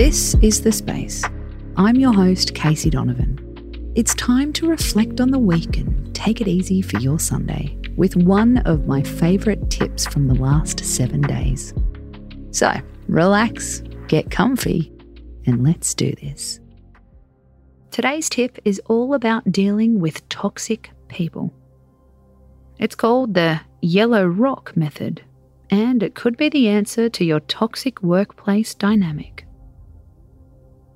This is The Space. I'm your host, Casey Donovan. It's time to reflect on the week and take it easy for your Sunday with one of my favourite tips from the last 7 days. So relax, get comfy, and let's do this. Today's tip is all about dealing with toxic people. It's called the Yellow Rock Method, and it could be the answer to your toxic workplace dynamic.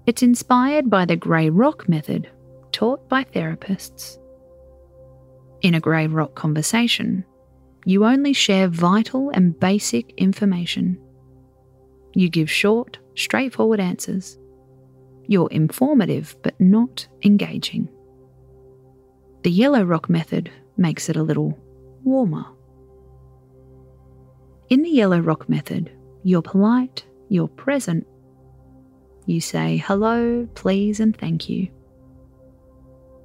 It's inspired by the Grey Rock Method, taught by therapists. In a Grey Rock conversation, you only share vital and basic information. You give short, straightforward answers. You're informative but not engaging. The Yellow Rock Method makes it a little warmer. In the Yellow Rock Method, you're polite, you're present. You say hello, please, and thank you.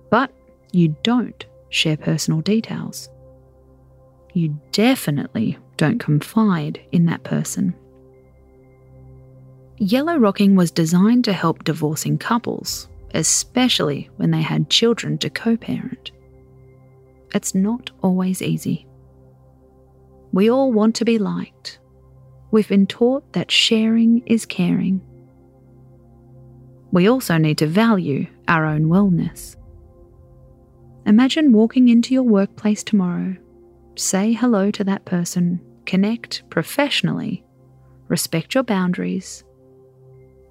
But you don't share personal details. You definitely don't confide in that person. Yellow rocking was designed to help divorcing couples, especially when they had children to co-parent. It's not always easy. We all want to be liked. We've been taught that sharing is caring. We also need to value our own wellness. Imagine walking into your workplace tomorrow. Say hello to that person, connect professionally, respect your boundaries.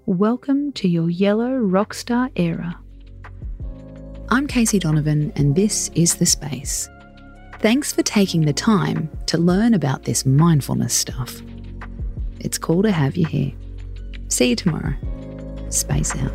Welcome to your Yellow Rockstar era. I'm Casey Donovan, and this is The Space. Thanks for taking the time to learn about this mindfulness stuff. It's cool to have you here. See you tomorrow. Space out.